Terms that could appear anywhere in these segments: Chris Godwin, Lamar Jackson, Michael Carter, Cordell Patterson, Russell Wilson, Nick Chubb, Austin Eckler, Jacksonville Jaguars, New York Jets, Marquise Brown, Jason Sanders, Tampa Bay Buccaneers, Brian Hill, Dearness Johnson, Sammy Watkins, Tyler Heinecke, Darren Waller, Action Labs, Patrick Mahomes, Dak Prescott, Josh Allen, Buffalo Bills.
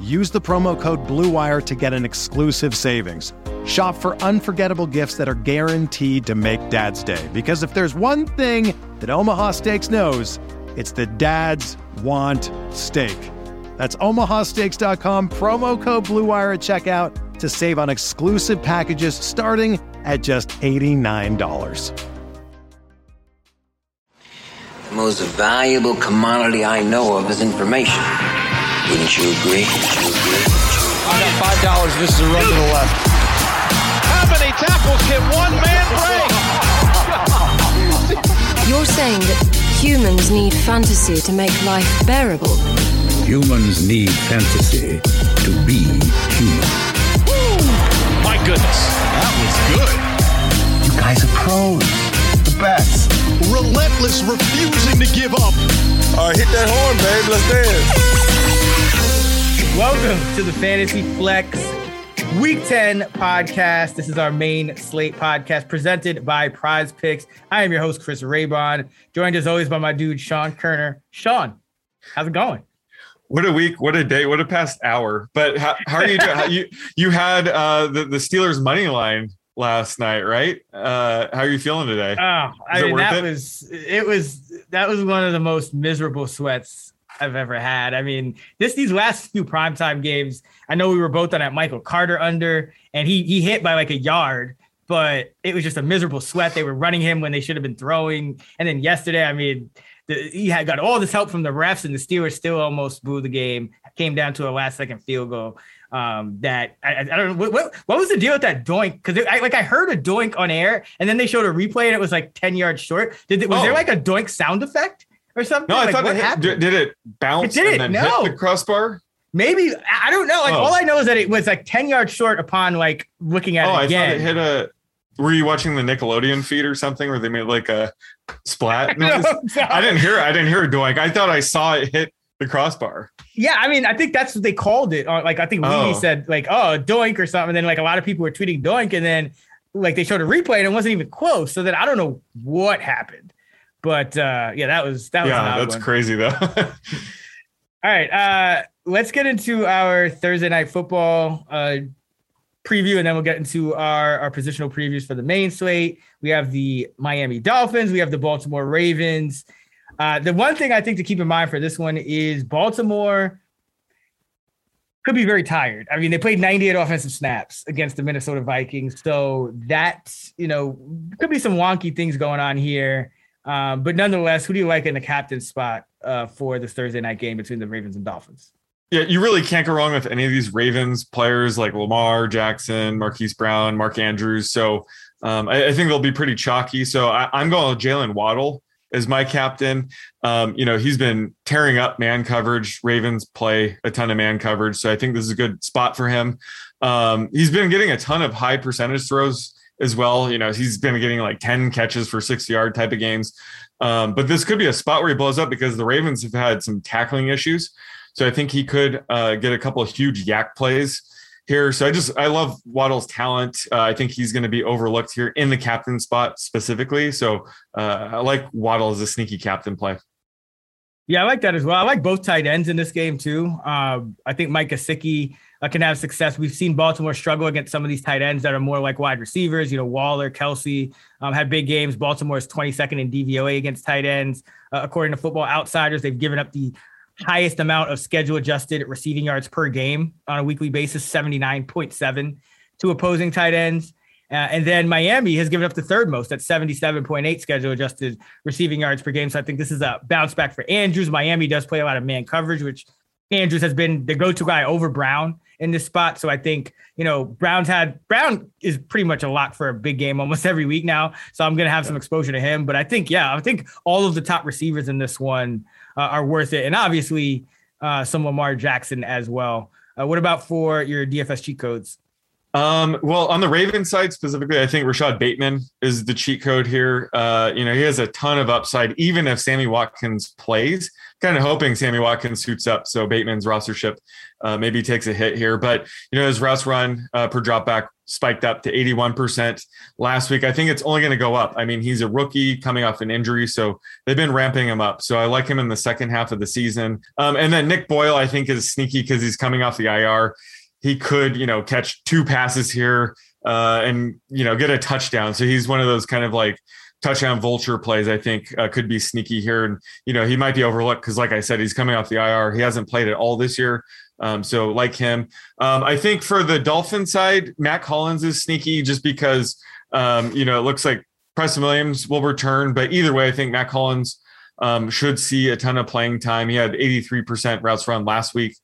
use the promo code BLUEWIRE to get an exclusive savings. Shop for unforgettable gifts that are guaranteed to make Dad's Day. Because if there's one thing that Omaha Steaks knows, it's that dads want steak. That's omahasteaks.com, promo code BLUEWIRE at checkout to save on exclusive packages starting at just $89. The most valuable commodity I know of is information. Wouldn't you agree? I got $5. This is a run to the left. Tackles can one man break. You're saying that humans need fantasy to make life bearable. Humans need fantasy to be human. Woo! My goodness, that was good. You guys are pros, the best, relentless, refusing to give up. All right, hit that horn, babe. Let's dance. Welcome to the Fantasy Flex Week 10 podcast. This is our main slate podcast presented by Prize Picks. I am your host, Chris Raybon, joined as always by my dude, Sean Kerner. Sean, how's it going? What a week, what a day, what a past hour. But how are you doing? you had the Steelers money line last night, right? How are you feeling today? That was one of the most miserable sweats I've ever had. I mean, these last few primetime games, I know we were both on that Michael Carter under, and he hit by like a yard, but it was just a miserable sweat. They were running him when they should have been throwing. And then yesterday, I mean, he had got all this help from the refs, and the Steelers still almost blew the game. Came down to a last second field goal. I don't know what was the deal with that doink, because I heard a doink on air, and then they showed a replay, and it was like 10 yards short. Was there like a doink sound effect or something? No, I thought it happened. Did it bounce hit the crossbar? Maybe. I don't know. All I know is that it was like 10 yards short upon like looking at it again. I thought it hit a... Were you watching the Nickelodeon feed or something where they made like a splat noise? No. I didn't hear it doing. I thought I saw it hit the crossbar. Yeah, I mean, I think that's what they called it. Like, I think Weenie said like, oh, doink or something. And then like a lot of people were tweeting doink, and then like they showed a replay and it wasn't even close. So then I don't know what happened. But that was that's one. Crazy though. All right, let's get into our Thursday night football preview, and then we'll get into our positional previews for the main slate. We have the Miami Dolphins, we have the Baltimore Ravens. The one thing I think to keep in mind for this one is Baltimore could be very tired. I mean, they played 98 offensive snaps against the Minnesota Vikings, so that could be some wonky things going on here. But nonetheless, who do you like in the captain spot for this Thursday night game between the Ravens and Dolphins? Yeah, you really can't go wrong with any of these Ravens players like Lamar Jackson, Marquise Brown, Mark Andrews. So I think they'll be pretty chalky. So I'm going with Jalen Waddle as my captain. He's been tearing up man coverage. Ravens play a ton of man coverage, so I think this is a good spot for him. He's been getting a ton of high percentage throws as well. He's been getting like 10 catches for 60-yard type of games. But this could be a spot where he blows up because the Ravens have had some tackling issues. So I think he could get a couple of huge yak plays here. So I love Waddle's talent. I think he's going to be overlooked here in the captain spot specifically. So I like Waddle as a sneaky captain play. Yeah, I like that as well. I like both tight ends in this game too. I think Mike Gesicki can have success. We've seen Baltimore struggle against some of these tight ends that are more like wide receivers. Waller, Kelsey had big games. Baltimore is 22nd in DVOA against tight ends. According to Football Outsiders, they've given up the highest amount of schedule-adjusted receiving yards per game on a weekly basis, 79.7, to opposing tight ends. And then Miami has given up the third most at 77.8 schedule adjusted receiving yards per game. So I think this is a bounce back for Andrews. Miami does play a lot of man coverage, which Andrews has been the go-to guy over Brown in this spot. So I think, you know, Brown is pretty much a lock for a big game almost every week now. So I'm going to have some exposure to him, but I think all of the top receivers in this one are worth it. And obviously some Lamar Jackson as well. What about for your DFS cheat codes? Well, on the Ravens side specifically, I think Rashad Bateman is the cheat code here. You know, he has a ton of upside, even if Sammy Watkins plays. Kind of hoping Sammy Watkins suits up, so Bateman's rostership maybe takes a hit here. But, you know, his routes run per drop back spiked up to 81% last week. I think it's only going to go up. I mean, he's a rookie coming off an injury, so they've been ramping him up. So I like him in the second half of the season. And then Nick Boyle, I think, is sneaky because he's coming off the IR. He could, you know, catch two passes here and, you know, get a touchdown. So he's one of those kind of like touchdown vulture plays, I think, could be sneaky here. And, you know, he might be overlooked because, like I said, he's coming off the IR. He hasn't played at all this year. So like him. I think for the Dolphin side, Matt Collins is sneaky just because, you know, it looks like Preston Williams will return. But either way, I think Matt Collins should see a ton of playing time. He had 83% routes run last week.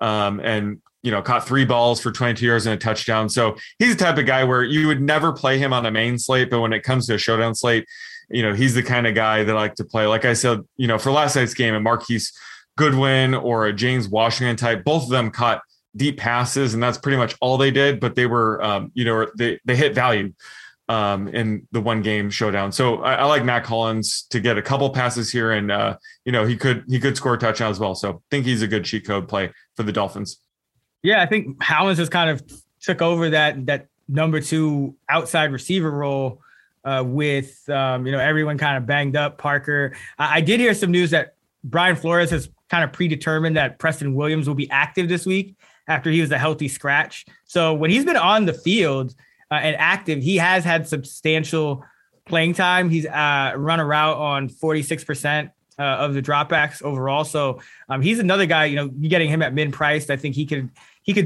And, you know, caught 3 balls for 22 yards and a touchdown. So he's the type of guy where you would never play him on a main slate, but when it comes to a showdown slate, you know, he's the kind of guy that I like to play. Like I said, you know, for last night's game, a Marquise Goodwin or a James Washington type, both of them caught deep passes, and that's pretty much all they did, but they were, you know, they hit value in the one game showdown. So I like Matt Collins to get a couple passes here, and, you know, he could score a touchdown as well. So I think he's a good cheat code play for the Dolphins. Yeah, I think Howland's just kind of took over that number 2 outside receiver role with, you know, everyone kind of banged up. Parker. I did hear some news that Brian Flores has kind of predetermined that Preston Williams will be active this week after he was a healthy scratch. So when he's been on the field and active, he has had substantial playing time. He's run a route on 46%. Of the dropbacks overall. So he's another guy, you know, getting him at min price. I think he could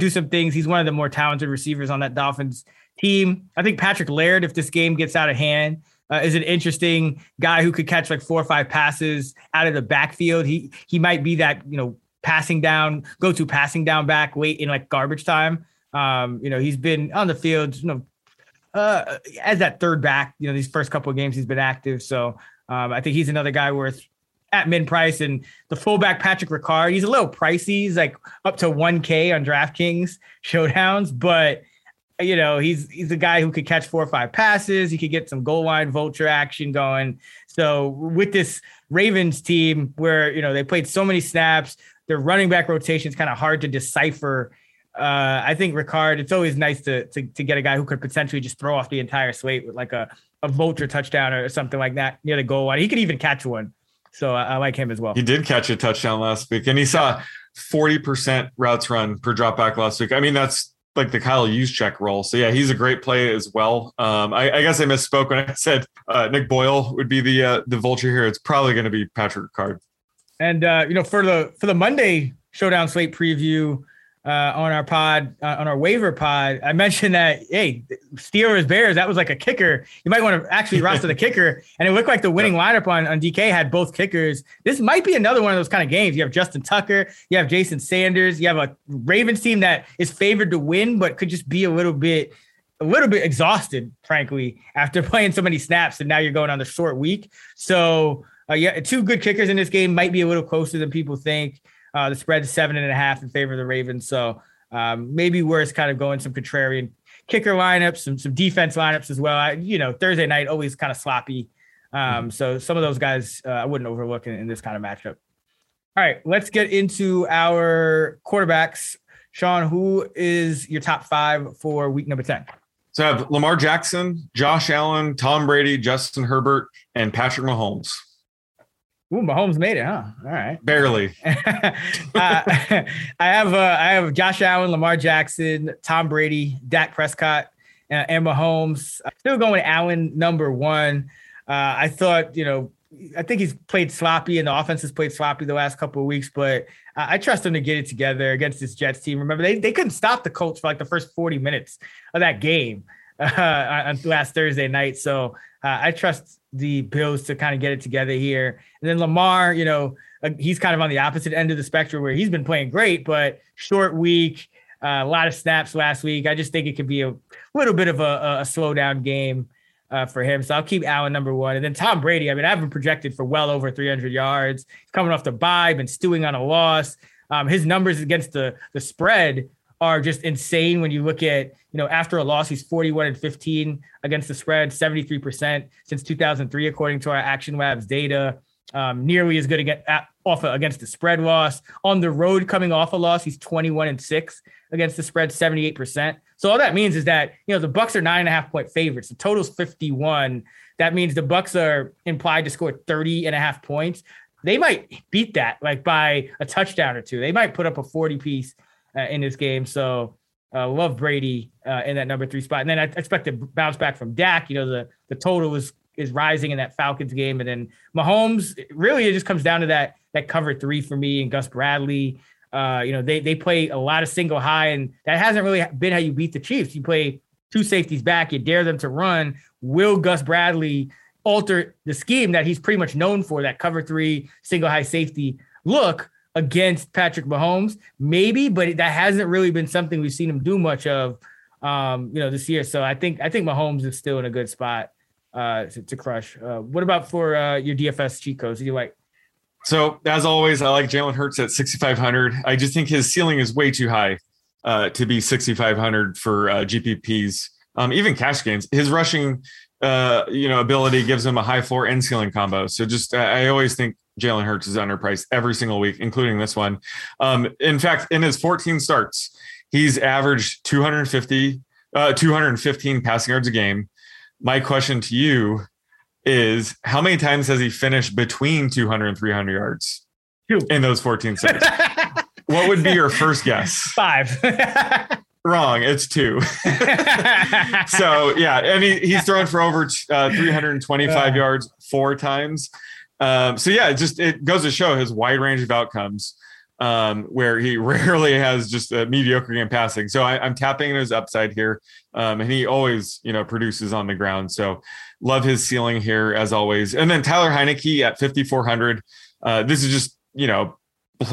do some things. He's one of the more talented receivers on that Dolphins team. I think Patrick Laird, if this game gets out of hand, is an interesting guy who could catch like 4 or 5 passes out of the backfield. He might be that, you know, go-to passing down back late in like garbage time. You know, he's been on the field, you know, as that third back, you know, these first couple of games he's been active. So I think he's another guy worth at min price. And the fullback, Patrick Ricard, he's a little pricey. He's like up to $1,000 on DraftKings showdowns, but you know, he's a guy who could catch 4 or 5 passes. He could get some goal line vulture action going. So with this Ravens team where, you know, they played so many snaps, their running back rotation is kind of hard to decipher. I think Ricard, it's always nice to get a guy who could potentially just throw off the entire slate with like a vulture touchdown or something like that near the goal line. He could even catch one. So I like him as well. He did catch a touchdown last week, and he saw 40% routes run per dropback last week. I mean, that's like the Kyle Juszczyk role. So yeah, he's a great play as well. I guess I misspoke when I said Nick Boyle would be the vulture here. It's probably going to be Patrick Ricard. And you know, for the Monday showdown slate preview on our pod, on our waiver pod, I mentioned that, hey, Steelers Bears, that was like a kicker. You might want to actually roster the kicker. And it looked like the winning lineup on DK had both kickers. This might be another one of those kind of games. You have Justin Tucker, you have Jason Sanders, you have a Ravens team that is favored to win, but could just be a little bit exhausted, frankly, after playing so many snaps. And now you're going on the short week. So yeah, 2 good kickers in this game might be a little closer than people think. The spread's 7.5 in favor of the Ravens. So maybe worth kind of going some contrarian kicker lineups, some defense lineups as well. You know, Thursday night always kind of sloppy. So some of those guys I wouldn't overlook in this kind of matchup. All right, let's get into our quarterbacks. Sean, who is your top 5 for week number 10? So I have Lamar Jackson, Josh Allen, Tom Brady, Justin Herbert, and Patrick Mahomes. Ooh, Mahomes made it, huh? All right. Barely. I have Josh Allen, Lamar Jackson, Tom Brady, Dak Prescott, and Mahomes. I'm still going Allen number 1. I thought, you know, I think he's played sloppy and the offense has played sloppy the last couple of weeks, but I trust him to get it together against this Jets team. Remember, they couldn't stop the Colts for like the first 40 minutes of that game on last Thursday night. So I trust the Bills to kind of get it together here. And then Lamar, you know, he's kind of on the opposite end of the spectrum where he's been playing great, but short week, a lot of snaps last week. I just think it could be a little bit of a slowdown game for him. So I'll keep Allen number one. And then Tom Brady, I mean, I have him projected for well over 300 yards. He's coming off the bye, been stewing on a loss. His numbers against the spread are just insane when you look at, you know, after a loss, he's 41-15 against the spread, 73% since 2003, according to our Action Labs data. Nearly as good against the spread loss. On the road, coming off a loss, he's 21-6 against the spread, 78%. So all that means is that, you know, the Bucs are 9.5-point favorites. The total's 51. That means the Bucs are implied to score 30.5 points. They might beat that like by a touchdown or two. They might put up a 40-piece in this game. So love Brady in that number 3 spot. And then I expect to bounce back from Dak. You know, the total is rising in that Falcons game. And then Mahomes, really, it just comes down to that cover 3 for me and Gus Bradley. You know, they play a lot of single high, and that hasn't really been how you beat the Chiefs. You play 2 safeties back, you dare them to run. Will Gus Bradley alter the scheme that he's pretty much known for, that cover 3 single high safety look against Patrick Mahomes? Maybe, but that hasn't really been something we've seen him do much of, you know, this year. So I think Mahomes is still in a good spot to crush. What about for your DFS cheat codes? Do you like? So as always, I like Jalen Hurts at 6,500. I just think his ceiling is way too high to be 6,500 for GPPs, even cash games. His rushing, you know, ability gives him a high floor and ceiling combo. So just, I always think Jalen Hurts is underpriced every single week, including this one. In fact, in his 14 starts, he's averaged 215 passing yards a game. My question to you is, how many times has he finished between 200 and 300 yards in those 14 starts? What would be your first guess? 5. Wrong. It's 2. So yeah, and he's thrown for over 325 yards 4 times. So yeah, it goes to show his wide range of outcomes, where he rarely has just a mediocre game passing. So I'm tapping in his upside here. And he always, you know, produces on the ground. So love his ceiling here as always. And then Tyler Heinecke at 5,400. This is just, you know,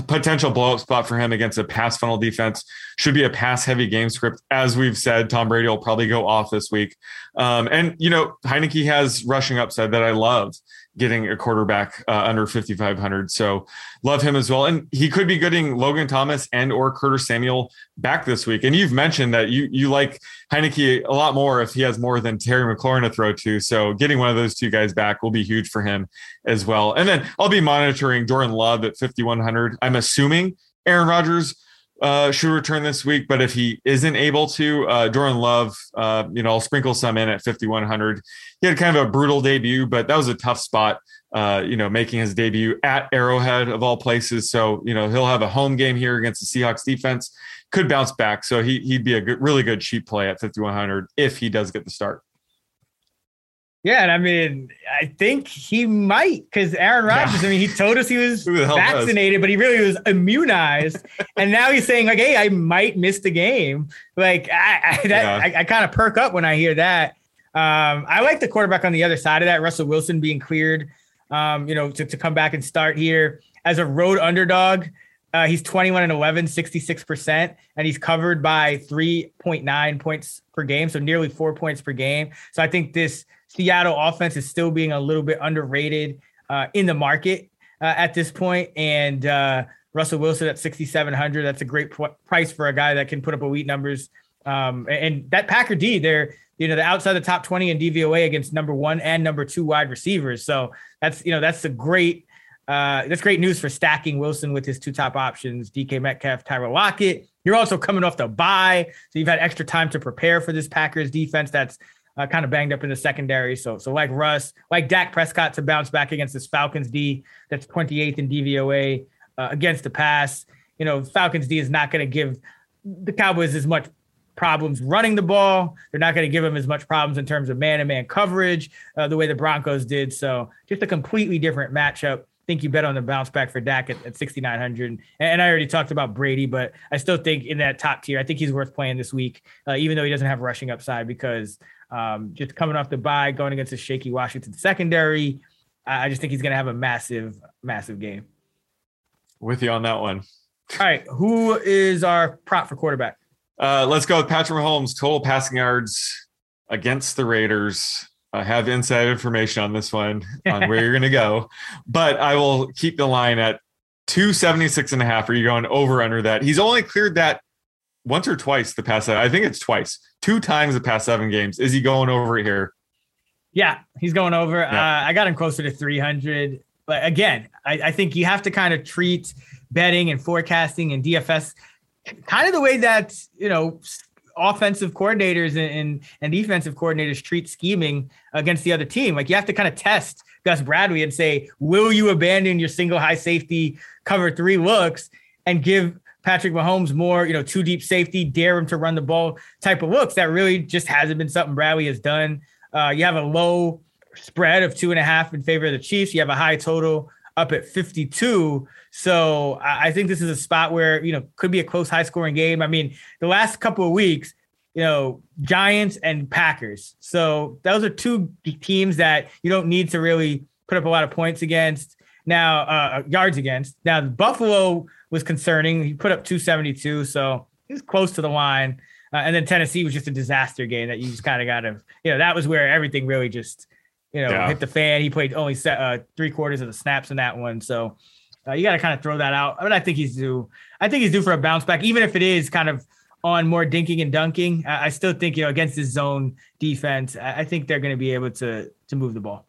potential blow up spot for him against a pass funnel defense. Should be a pass heavy game script. As we've said, Tom Brady will probably go off this week. And, you know, Heinecke has rushing upside that I love, getting a quarterback under 5,500. So love him as well. And he could be getting Logan Thomas and or Curtis Samuel back this week. And you've mentioned that you like Heinecke a lot more if he has more than Terry McLaurin to throw to. So getting one of those 2 guys back will be huge for him as well. And then I'll be monitoring Jordan Love at 5,100. I'm assuming Aaron Rodgers should return this week, but if he isn't able to, Jordan Love, you know, I'll sprinkle some in at 5,100. He had kind of a brutal debut, but that was a tough spot, you know, making his debut at Arrowhead of all places. So, you know, he'll have a home game here against the Seahawks defense, could bounce back. So he'd be a really good cheap play at 5,100 if he does get the start. Yeah, and I mean, I think he might, because Aaron Rodgers, I mean, he told us he was vaccinated, but he really was immunized. And now he's saying, like, hey, I might miss the game. Like, I kind of perk up when I hear that. I like the quarterback on the other side of that, Russell Wilson being cleared, you know, to come back and start here. As a road underdog, he's 21-11, 66%, and he's covered by 3.9 points per game, so nearly 4 points per game. So I think this Seattle offense is still being a little bit underrated in the market at this point. And Russell Wilson at 6,700, that's a great price for a guy that can put up elite numbers. And that Packer D, they're, you know, the outside the top 20 in DVOA against number 1 and number 2 wide receivers. So that's, you know, that's great news for stacking Wilson with his 2 top options, DK Metcalf, Tyler Lockett. You're also coming off the bye, so you've had extra time to prepare for this Packers defense that's kind of banged up in the secondary. So like Russ, like Dak Prescott to bounce back against this Falcons D that's 28th in DVOA against the pass. You know, Falcons D is not going to give the Cowboys as much problems running the ball. They're not going to give them as much problems in terms of man-to-man coverage the way the Broncos did. So just a completely different matchup. I think you bet on the bounce back for Dak at 6,900. And I already talked about Brady, but I still think in that top tier, I think he's worth playing this week, even though he doesn't have rushing upside, because Just coming off the bye, going against a shaky Washington secondary. I just think he's going to have a massive, massive game. With you on that one. All right. Who is our prop for quarterback? Let's go with Patrick Mahomes. Total passing yards against the Raiders. I have inside information on this one, on where you're going to go. But I will keep the line at 276.5. Are you going over under that? He's only cleared that once or twice the past. I think it's twice. Two times the past seven games. Is he going over here? Yeah, he's going over. Yeah. I got him closer to 300. But again, I think you have to kind of treat betting and forecasting and DFS kind of the way that, you know, offensive coordinators and defensive coordinators treat scheming against the other team. Like, you have to kind of test Gus Bradley and say, will you abandon your single high safety cover three looks and give Patrick Mahomes more, you know, two deep safety, dare him to run the ball type of looks? That really just hasn't been something Bradley has done. You have a low spread of 2.5 in favor of the Chiefs. You have a high total up at 52. So I think this is a spot where, you know, could be a close, high scoring game. I mean, the last couple of weeks, you know, Giants and Packers. So those are two teams that you don't need to really put up a lot of points against. Now, yards against. Now, Buffalo was concerning. He put up 272. So he's close to the line. And then Tennessee was just a disaster game that you just kind of got to, you know, that was where everything really just, you know, hit the fan. He played only three quarters of the snaps in that one. So you got to kind of throw that out. I mean, I think he's due. I think he's due for a bounce back, even if it is kind of on more dinking and dunking. I still think, you know, against his zone defense, I think they're going to be able to move the ball.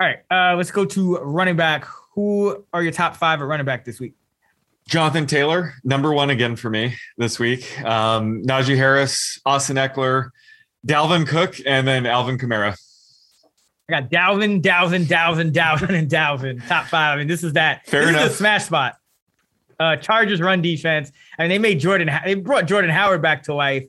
All right. Let's go to running back. Who are your top five at running back this week? Jonathan Taylor, number one again for me this week. Najee Harris, Austin Eckler, Dalvin Cook, and then Alvin Kamara. I got Dalvin, top five. I mean, this is that. Fair enough. Is a smash spot. Chargers run defense. I mean, they brought Jordan Howard back to life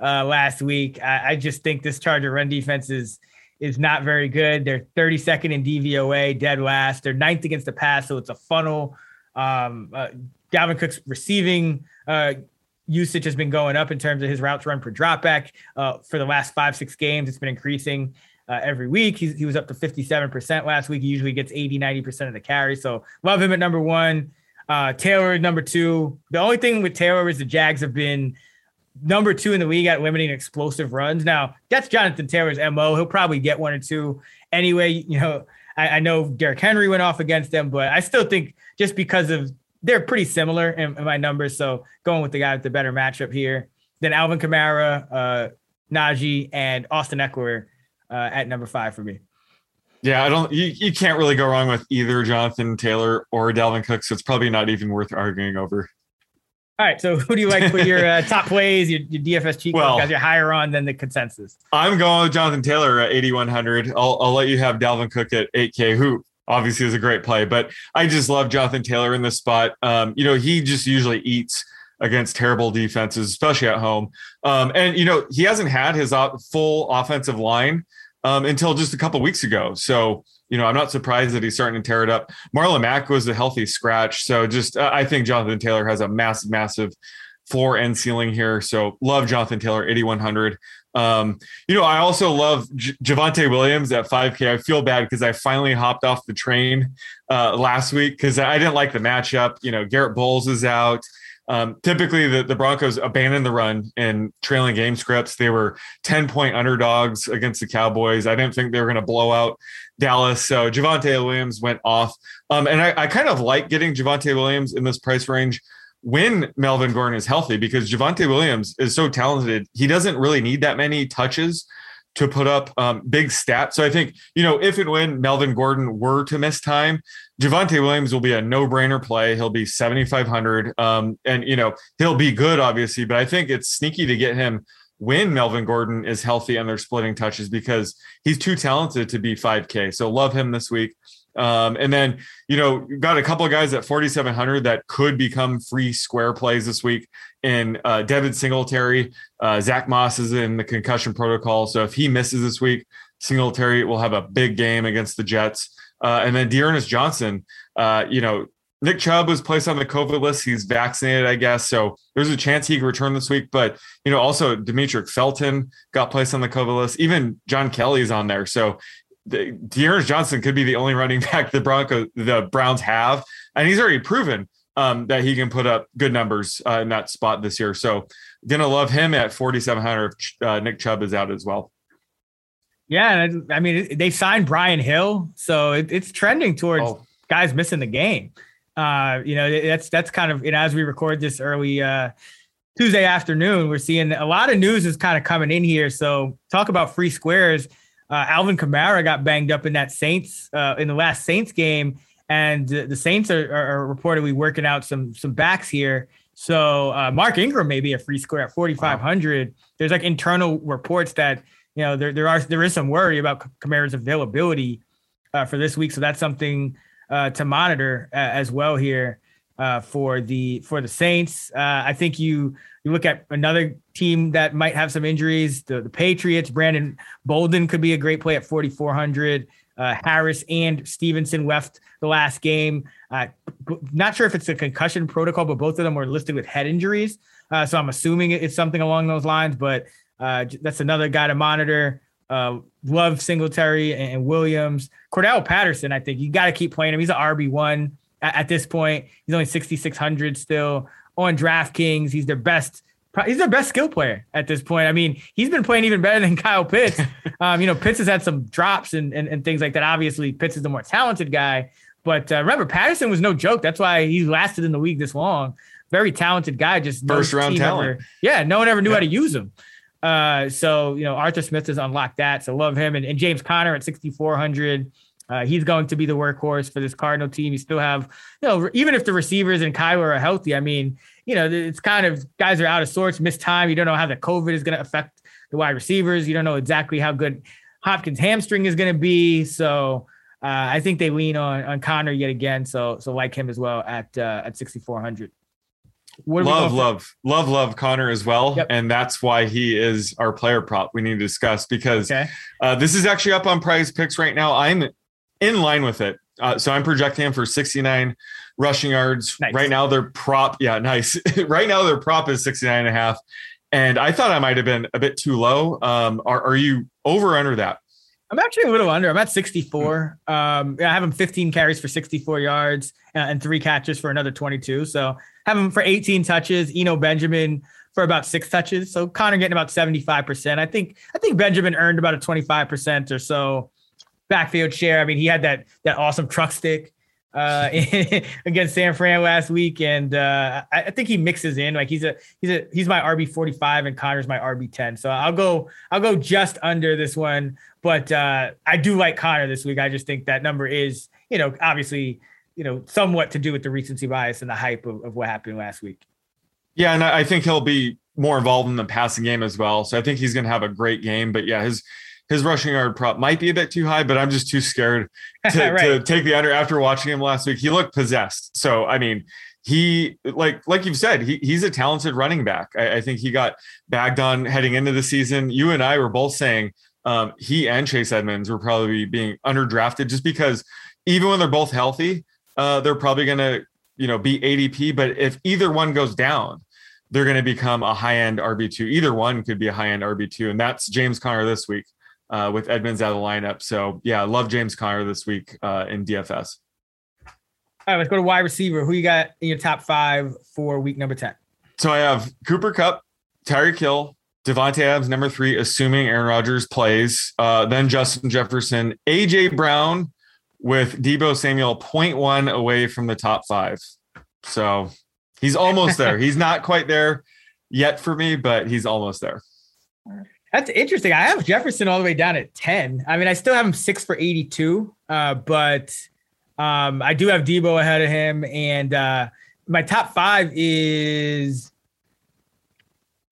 last week. I just think this Charger run defense is not very good. They're 32nd in DVOA, dead last. They're 9th against the pass, so it's a funnel. Dalvin Cook's receiving usage has been going up in terms of his routes run per dropback for the last 5-6 games. It's been increasing. Every week. He was up to 57% last week. He usually gets 80-90% of the carry. So love him at number one. Taylor, number two. The only thing with Taylor is the Jags have been number two in the league at limiting explosive runs. Now, that's Jonathan Taylor's MO. He'll probably get one or two anyway. You know, I know Derrick Henry went off against them, but I still think just because of they're pretty similar in my numbers. So going with the guy with the better matchup here. Then Alvin Kamara, Najee, and Austin Eckler. At number five for me. Yeah, you can't really go wrong with either Jonathan Taylor or Dalvin Cook, so it's probably not even worth arguing over. All right, so who do you like for your top plays, your DFS cheat code guys you're higher on than the consensus? I'm going with Jonathan Taylor at 8,100. I'll let you have Dalvin Cook at 8K, who obviously is a great play, but I just love Jonathan Taylor in this spot. You know, he just usually eats against terrible defenses, especially at home. And, you know, he hasn't had his full offensive line until just a couple of weeks ago. So, you know, I'm not surprised that he's starting to tear it up. Marlon Mack was a healthy scratch. So just, I think Jonathan Taylor has a massive, massive floor and ceiling here. So love Jonathan Taylor, 8,100. You know, I also love Javonte Williams at 5K. I feel bad because I finally hopped off the train last week because I didn't like the matchup. You know, Garrett Bowles is out. Typically the Broncos abandoned the run in trailing game scripts. They were 10-point underdogs against the Cowboys. I didn't think they were going to blow out Dallas. So Javonte Williams went off. And I kind of like getting Javonte Williams in this price range when Melvin Gordon is healthy, because Javonte Williams is so talented. He doesn't really need that many touches to put up big stats. So I think, you know, if and when Melvin Gordon were to miss time, Javonte Williams will be a no-brainer play. He'll be 7,500. And, you know, he'll be good, obviously, but I think it's sneaky to get him when Melvin Gordon is healthy and they're splitting touches because he's too talented to be 5K. So love him this week. And then, you know, you've got a couple of guys at 4,700 that could become free square plays this week in Devin Singletary. Zach Moss is in the concussion protocol. So if he misses this week, Singletary will have a big game against the Jets. And then Dearness Johnson, you know, Nick Chubb was placed on the COVID list. He's vaccinated, I guess. So there's a chance he could return this week. But, you know, also Demetric Felton got placed on the COVID list. Even John Kelly's on there. So Dearness Johnson could be the only running back the Browns have. And he's already proven that he can put up good numbers in that spot this year. So going to love him at 4,700 if Nick Chubb is out as well. Yeah. I mean, they signed Brian Hill. So it's trending towards guys missing the game. You know, that's kind of, you know, as we record this early Tuesday afternoon, we're seeing a lot of news is kind of coming in here. So talk about free squares. Alvin Kamara got banged up in that Saints in the last Saints game. And the Saints are reportedly working out some backs here. So Mark Ingram may be a free square at 4,500. Wow. There's like internal reports that, you know, there is some worry about Kamara's availability for this week. So that's something to monitor as well here for the Saints. I think you look at another team that might have some injuries, the Patriots. Brandon Bolden could be a great play at 4,400. Harris and Stevenson left the last game. Not sure if it's a concussion protocol, but both of them were listed with head injuries. So I'm assuming it's something along those lines, but that's another guy to monitor. Love Singletary and Williams. Cordell Patterson, I think you got to keep playing him. He's an RB1 at this point. He's only 6,600 still on DraftKings. He's their best skill player at this point. I mean, he's been playing even better than Kyle Pitts. You know, Pitts has had some drops and things like that. Obviously, Pitts is the more talented guy, but remember, Patterson was no joke. That's why he lasted in the league this long. Very talented guy, just first round talent. No one ever knew how to use him. So, you know, Arthur Smith has unlocked that. So love him. And James Conner at 6,400. He's going to be the workhorse for this Cardinal team. You still have, you know, even if the receivers and Kyler are healthy, I mean, you know, it's kind of guys are out of sorts, missed time. You don't know how the COVID is going to affect the wide receivers. You don't know exactly how good Hopkins' hamstring is going to be. So I think they lean on Conner yet again. So like him as well at 6,400. Love Conner as well. Yep. And that's why he is our player prop we need to discuss because this is actually up on Prize Picks right now. I'm in line with it. So I'm projecting him for 69 rushing yards. Nice. Right now their prop. Yeah, nice. Right now their prop is 69.5. And I thought I might have been a bit too low. Are you over or under that? I'm actually a little under. I'm at 64. I have him 15 carries for 64 yards and 3 catches for another 22. So have him for 18 touches. Eno Benjamin for about 6 touches. So Conner getting about 75%. I think Benjamin earned about a 25% or so backfield share. I mean, he had that awesome truck stick against San Fran last week, and I think he mixes in. Like he's my RB 45, and Connor's my RB 10. So I'll go just under this one. But I do like Conner this week. I just think that number is, you know, obviously, you know, somewhat to do with the recency bias and the hype of what happened last week. Yeah, and I think he'll be more involved in the passing game as well. So I think he's going to have a great game. But yeah, his rushing yard prop might be a bit too high, but I'm just too scared to, to take the under after watching him last week. He looked possessed. So, I mean, he, like you've said, he's a talented running back. I think he got bagged on heading into the season. You and I were both saying he and Chase Edmonds were probably being underdrafted just because even when they're both healthy, they're probably going to, you know, be ADP. But if either one goes down, they're going to become a high-end RB2. Either one could be a high-end RB2, and that's James Conner this week. With Edmonds out of the lineup. So, yeah, love James Conner this week in DFS. All right, let's go to wide receiver. Who you got in your top 5 for week number 10? So I have Cooper Kupp, Tyreek Hill, Devontae Adams, number 3, assuming Aaron Rodgers plays. Then Justin Jefferson, A.J. Brown with Deebo Samuel 0.1 away from the top 5. So he's almost there. He's not quite there yet for me, but he's almost there. That's interesting. I have Jefferson all the way down at 10. I mean, I still have him 6 for 82, but I do have Deebo ahead of him. And my top 5 is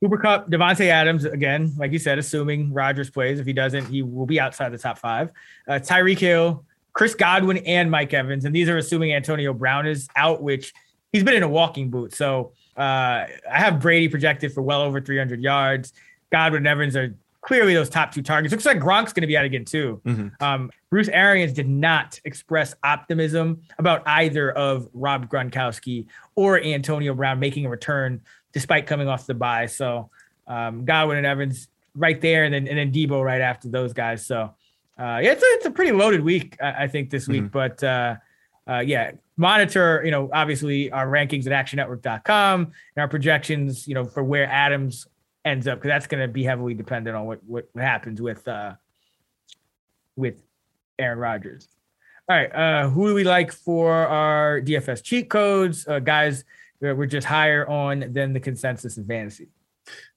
Cooper Kupp, Devontae Adams. Again, like you said, assuming Rodgers plays. If he doesn't, he will be outside the top 5. Tyreek Hill, Chris Godwin, and Mike Evans. And these are assuming Antonio Brown is out, which he's been in a walking boot. So I have Brady projected for well over 300 yards. Godwin and Evans are clearly those top two targets. Looks like Gronk's going to be out again too. Mm-hmm. Bruce Arians did not express optimism about either of Rob Gronkowski or Antonio Brown making a return despite coming off the bye. So Godwin and Evans right there, and then Debo right after those guys. So it's a pretty loaded week, I think, this week. Mm-hmm. But monitor, obviously our rankings at actionnetwork.com and our projections, for where Adams ends up, because that's going to be heavily dependent on what happens with Aaron Rodgers. All right. Who do we like for our DFS cheat codes? Guys, we're just higher on than the consensus of fantasy.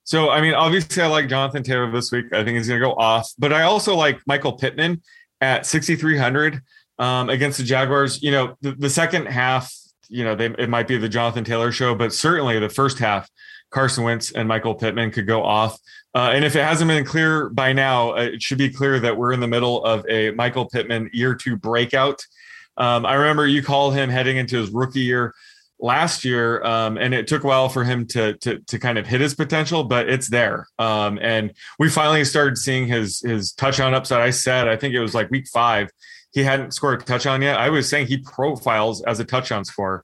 So, obviously I like Jonathan Taylor this week. I think he's going to go off, but I also like Michael Pittman at 6,300 against the Jaguars. The second half, it might be the Jonathan Taylor show, but certainly the first half, Carson Wentz and Michael Pittman could go off. And if it hasn't been clear by now, it should be clear that we're in the middle of a Michael Pittman year two breakout. I remember you called him heading into his rookie year last year, and it took a while for him to kind of hit his potential, but it's there. And we finally started seeing his touchdown upside. I think it was like week 5. He hadn't scored a touchdown yet. I was saying he profiles as a touchdown scorer.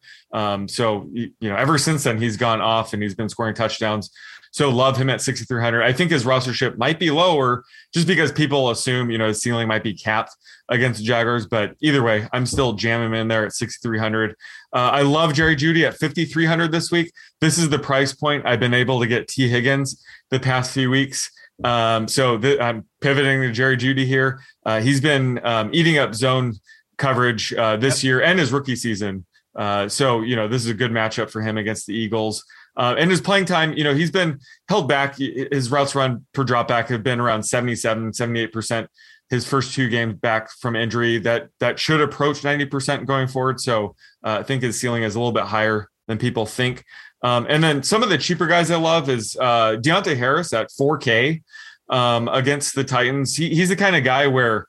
So ever since then, he's gone off and he's been scoring touchdowns. So love him at 6,300. I think his rostership might be lower just because people assume, his ceiling might be capped against the Jaguars. But either way, I'm still jamming him in there at 6,300. I love Jerry Jeudy at 5,300 this week. This is the price point I've been able to get T. Higgins the past few weeks. So I'm pivoting to Jerry Jeudy here. He's been eating up zone coverage this year and his rookie season. So this is a good matchup for him against the Eagles. And his playing time, he's been held back. His routes run per dropback have been around 77, 78%. His first 2 games back from injury, that should approach 90% going forward. So I think his ceiling is a little bit higher than people think. And then some of the cheaper guys I love is Deontay Harris at 4K against the Titans. He's the kind of guy where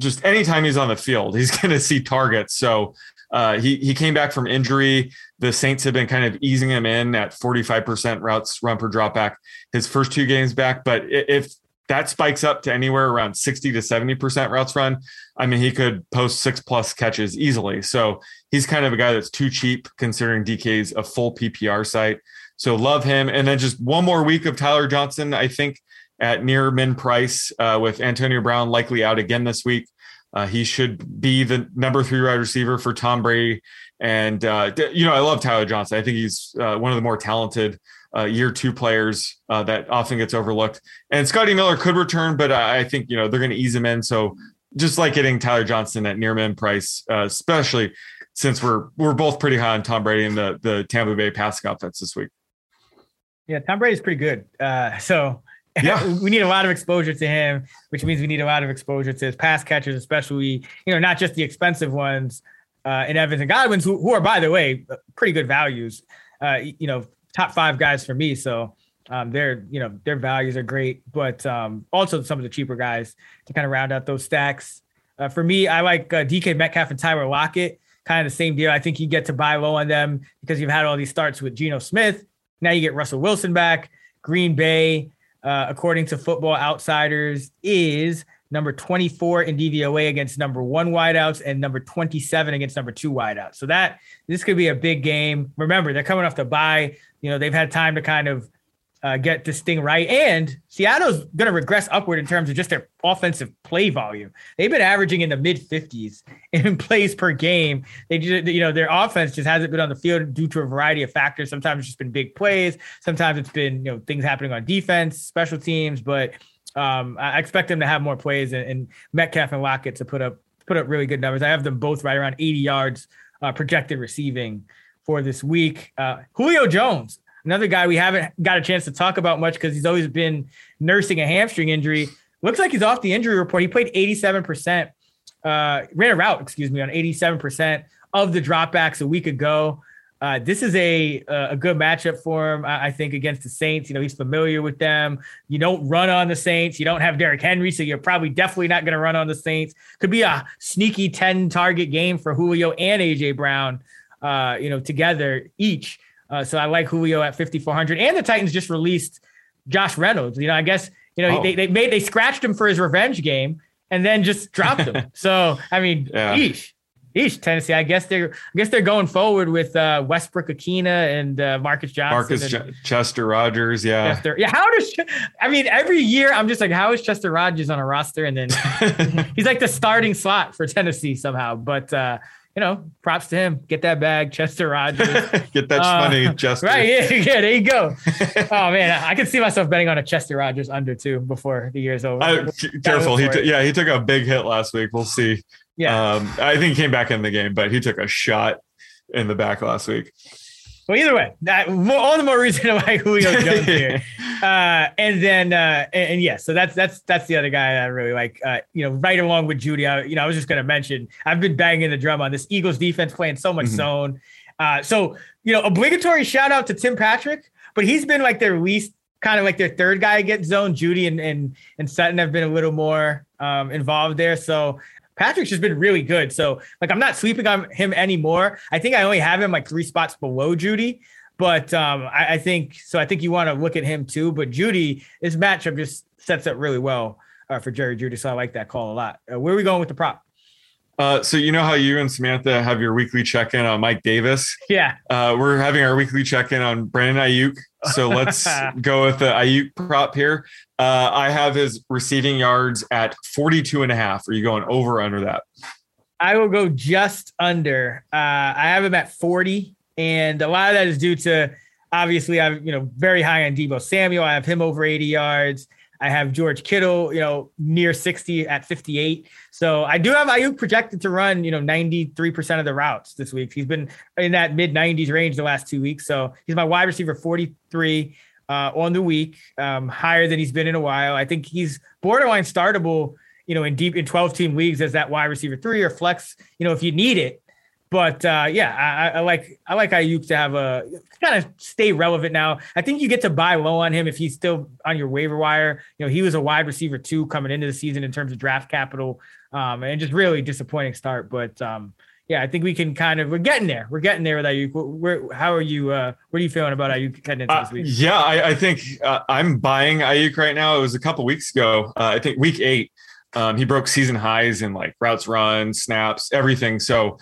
just anytime he's on the field, he's going to see targets. So he came back from injury. The Saints have been kind of easing him in at 45% routes run per drop back his first 2 games back. But if that spikes up to anywhere around 60 to 70% routes run, he could post 6+ catches easily. So he's kind of a guy that's too cheap considering DK's a full PPR site. So love him. And then just one more week of Tyler Johnson, I think, at near min price with Antonio Brown likely out again this week. He should be the number 3 wide receiver for Tom Brady. And, I love Tyler Johnson. I think he's one of the more talented year 2 players that often gets overlooked. And Scotty Miller could return, but I think, they're going to ease him in. So just like getting Tyler Johnson at near min price, especially since we're both pretty high on Tom Brady and the Tampa Bay passing offense this week. Yeah, Tom Brady's pretty good. So we need a lot of exposure to him, which means we need a lot of exposure to his pass catchers, especially, not just the expensive ones in Evans and Godwin's, who are, by the way, pretty good values, top 5 guys for me. So their values are great, but also some of the cheaper guys to kind of round out those stacks. For me, I like DK Metcalf and Tyler Lockett, kind of the same deal. I think you get to buy low on them because you've had all these starts with Geno Smith. Now you get Russell Wilson back. Green Bay, according to Football Outsiders, is number 24 in DVOA against number 1 wideouts and number 27 against number 2 wideouts. So this could be a big game. Remember, they're coming off the bye. They've had time to kind of get this thing right. And Seattle's going to regress upward in terms of just their offensive play volume. They've been averaging in the mid-50s in plays per game. They just, their offense just hasn't been on the field due to a variety of factors. Sometimes it's just been big plays. Sometimes it's been, things happening on defense, special teams. But I expect them to have more plays and Metcalf and Lockett to put up really good numbers. I have them both right around 80 yards projected receiving for this week. Julio Jones, another guy we haven't got a chance to talk about much because he's always been nursing a hamstring injury. Looks like he's off the injury report. He played 87%, ran a route, on 87% of the dropbacks a week ago. This is a good matchup for him, I think, against the Saints. He's familiar with them. You don't run on the Saints. You don't have Derrick Henry, so you're definitely not going to run on the Saints. Could be a sneaky 10-target game for Julio and A.J. Brown, together each. So I like Julio at 5,400, and the Titans just released Josh Reynolds. I guess You know, they scratched him for his revenge game and then just dropped him. So, I mean, eesh, Tennessee. I guess they're going forward with Westbrook Akina and Marcus Johnson. Chester Rogers, yeah. How does every year I'm just like, how is Chester Rogers on a roster? And then he's like the starting slot for Tennessee somehow. But props to him. Get that bag, Chester Rogers. Get that money, Chester. Right, yeah, there you go. Oh, man, I could see myself betting on a Chester Rogers under, too, before the year's over. Careful. He took a big hit last week. We'll see. Yeah. I think he came back in the game, but he took a shot in the back last week. Well, either way, all the more reason why Julio Jones here. So that's the other guy that I really like. Right along with Judy, I was just going to mention, I've been banging the drum on this Eagles defense playing so much zone. So obligatory shout out to Tim Patrick, but he's been like their least, kind of like their third guy against zone. Judy and Sutton have been a little more involved there. So Patrick's just been really good. So, I'm not sleeping on him anymore. I think I only have him three spots below Judy, but I think you want to look at him too. But Judy, this matchup just sets up really well for Jerry Judy. So I like that call a lot. Where are we going with the prop? So you know how you and Samantha have your weekly check-in on Mike Davis? Yeah. We're having our weekly check-in on Brandon Ayuk. So let's go with the Ayuk prop here. I have his receiving yards at 42.5. Are you going over or under that? I will go just under. I have him at 40. And a lot of that is due to, obviously, I'm very high on Deebo Samuel. I have him over 80 yards. I have George Kittle, near 60 at 58. So I do have Ayuk projected to run, 93% of the routes this week. He's been in that mid-90s range the last 2 weeks. So he's my wide receiver 43 on the week, higher than he's been in a while. I think he's borderline startable, in 12-team leagues as that wide receiver 3 or flex, if you need it. But I like Ayuk to have a kind of stay relevant now. I think you get to buy low on him if he's still on your waiver wire. He was a wide receiver 2 coming into the season in terms of draft capital, and just really disappointing start. But I think we can we're getting there. We're getting there with Ayuk. How are you? What are you feeling about Ayuk heading into this week? Yeah, I think I'm buying Ayuk right now. It was a couple weeks ago. I think week 8. He broke season highs in routes run, snaps, everything. So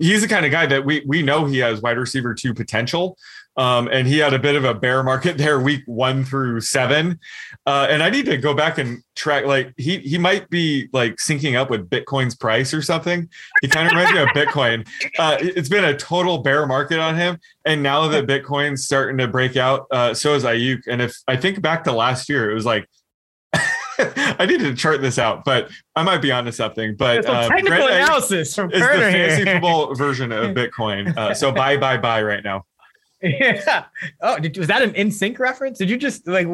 he's the kind of guy that we know he has wide receiver 2 potential. And he had a bit of a bear market there week 1-7. And I need to go back and track, he might be syncing up with Bitcoin's price or something. He kind of reminds me of Bitcoin. It's been a total bear market on him. And now that Bitcoin's starting to break out, so is Ayuk. And if I think back to last year, it was I need to chart this out, but I might be onto something. But technical analysis from Turner here. It's the fantasy football version of Bitcoin. So buy right now. Yeah. Oh, was that an NSYNC reference? Did you just what?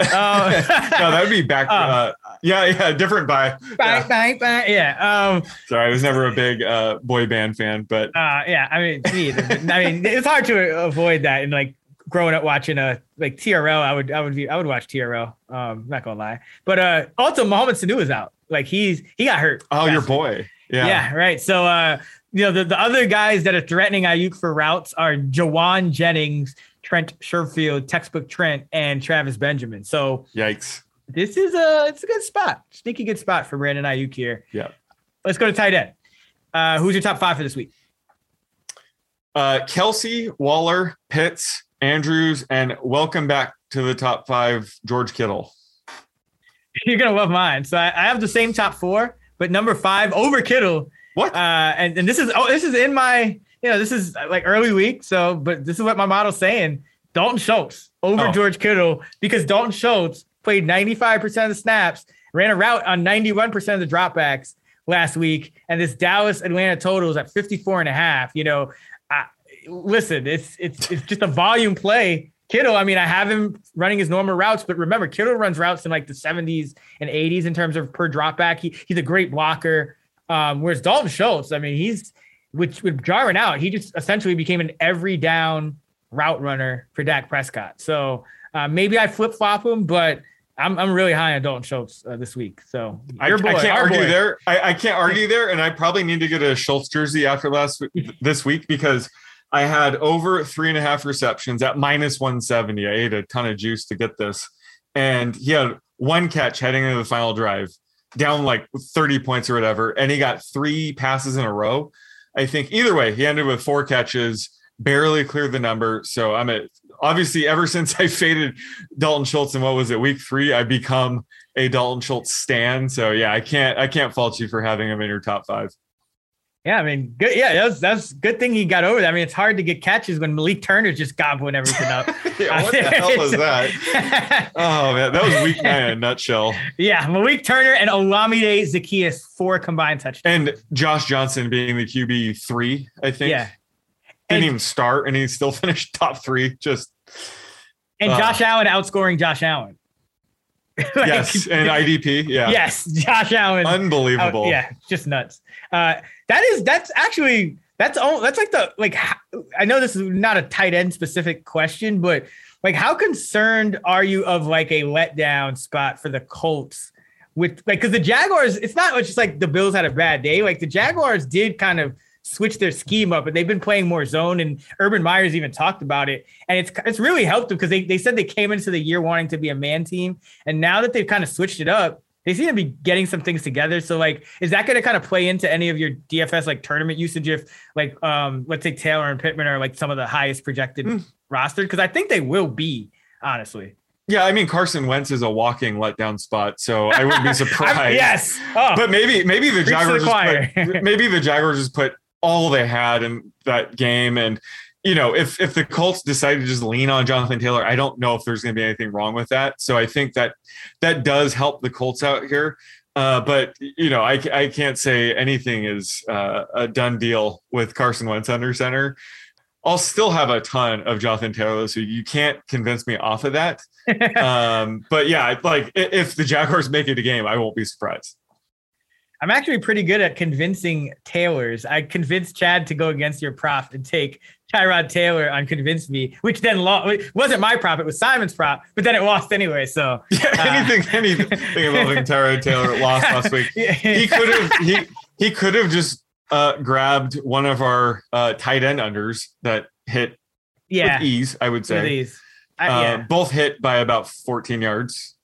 No, that would be back. Yeah, different buy. Buy. Yeah. Sorry, I was never a big boy band fan, but it's hard to avoid that and growing up watching TRL, I would watch TRL. Not gonna lie, but also Mohamed Sanu is out. He got hurt. Oh, your boy. Yeah, right. So the other guys that are threatening Ayuk for routes are Jawan Jennings, Trent Sherfield, textbook Trent, and Travis Benjamin. So yikes! This is it's a good spot, sneaky good spot for Brandon Ayuk here. Yeah. Let's go to tight end. Who's your top 5 for this week? Kelsey, Waller, Pitts, Andrews, and welcome back to the top 5, George Kittle. You're going to love mine. So I have the same top 4, but number 5 over Kittle. What? And this is in my, this is early week. So, but this is what my model's saying. Dalton Schultz over George Kittle, because Dalton Schultz played 95% of the snaps, ran a route on 91% of the dropbacks last week. And this Dallas Atlanta total is at 54.5, Listen, it's just a volume play. Kittle, I have him running his normal routes, but remember, Kittle runs routes in the 70s and 80s in terms of per dropback. He's a great blocker. Whereas Dalton Schultz, he's with Jarwin out, he just essentially became an every down route runner for Dak Prescott. So maybe I flip flop him, but I'm really high on Dalton Schultz this week. So I can't argue there. I can't argue there, and I probably need to get a Schultz jersey after this week, because I had over 3.5 receptions at -170. I ate a ton of juice to get this. and he had one catch heading into the final drive, down like 30 points or whatever, and he got three passes in a row. I think either way, he ended with four catches, barely cleared the number. So I'm at, obviously, ever since I faded Dalton Schultz in, what was it, week 3, I become a Dalton Schultz stan. So yeah, I can't fault you for having him in your top 5. Yeah, I mean, good. Yeah, that's good thing he got over that. I mean, it's hard to get catches when Malik Turner's just gobbling everything up. Yeah, what the hell was that? Oh man, that was week 9 in a nutshell. Yeah, Malik Turner and Olamide Zaccheaus, 4 combined touchdowns. And Josh Johnson being the QB3, I think. Yeah, didn't even start, and he still finished top 3. Just and Josh Allen outscoring Josh Allen. Like, yes, and IDP. Yeah. Yes, Josh Allen. Unbelievable. Yeah, just nuts. That's I know this is not a tight end specific question, but like, how concerned are you of like a letdown spot for the Colts with like, cause the Jaguars, it's not just like the Bills had a bad day. Like the Jaguars did kind of switch their scheme up, and they've been playing more zone, and Urban Meyer's even talked about it. And it's really helped them because they said they came into the year wanting to be a man team. And now that they've kind of switched it up, they seem to be getting some things together. So like, is that going to kind of play into any of your DFS like tournament usage if like, let's say Taylor and Pittman are like some of the highest projected rostered? Because I think they will be, honestly. Yeah, I mean, Carson Wentz is a walking letdown spot, so I wouldn't be surprised. Yes, but maybe the Jaguars just put all they had in that game. And, you know, if the Colts decide to just lean on Jonathan Taylor, I don't know if there's going to be anything wrong with that. So I think that does help the Colts out here. But, you know, I can't say anything is a done deal with Carson Wentz under center. I'll still have a ton of Jonathan Taylor, so you can't convince me off of that. But yeah, like if the Jaguars make it a game, I won't be surprised. I'm actually pretty good at convincing Taylors. I convinced Chad to go against your prop and take Tyrod Taylor on Convince Me, which then wasn't my prop. It was Simon's prop, but then it lost anyway. So yeah, anything involving Tyrod Taylor lost last week. He could have just grabbed one of our tight end unders that hit with ease, I would say. With ease. Both hit by about 14 yards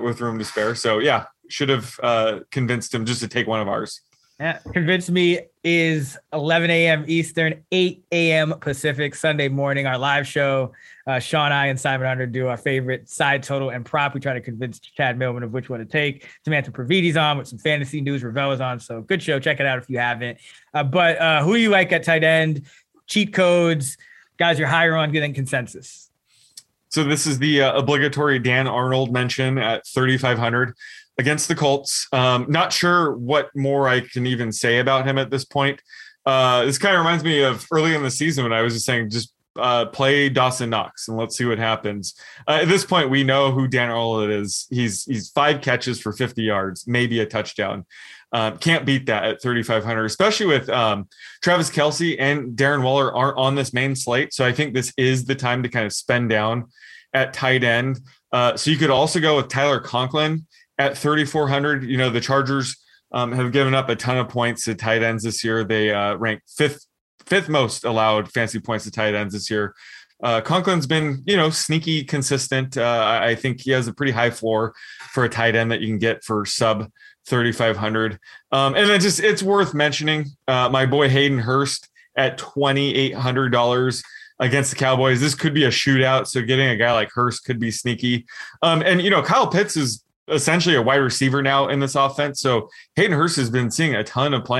with room to spare. So yeah. Should have convinced him just to take one of ours. Yeah, Convince Me is 11 a.m. Eastern, 8 a.m. Pacific, Sunday morning. Our live show, Sean, I, and Simon Hunter do our favorite side total and prop. We try to convince Chad Millman of which one to take. Samantha Pravidi's on with some fantasy news. Ravella's on, so good show. Check it out if you haven't. But who do you like at tight end? Cheat codes, guys you're higher on getting consensus. So this is the obligatory Dan Arnold mention at 3,500. Against the Colts. Not sure what more I can even say about him at this point. This kind of reminds me of early in the season when I was just saying, just play Dawson Knox and let's see what happens. At this point, we know who Dan Arnold is. He's 5 catches for 50 yards, maybe a touchdown. Can't beat that at 3,500, especially with Travis Kelsey and Darren Waller aren't on this main slate. So I think this is the time to kind of spend down at tight end. So you could also go with Tyler Conklin at 3,400, you know, the Chargers have given up a ton of points to tight ends this year. They rank fifth most allowed fantasy points to tight ends this year. Conklin's been, you know, sneaky consistent. I think he has a pretty high floor for a tight end that you can get for sub 3,500. And then just it's worth mentioning my boy Hayden Hurst at $2,800. Against the Cowboys. This could be a shootout, so getting a guy like Hurst could be sneaky. And, you know, Kyle Pitts is essentially a wide receiver now in this offense. So Hayden Hurst has been seeing a ton of playing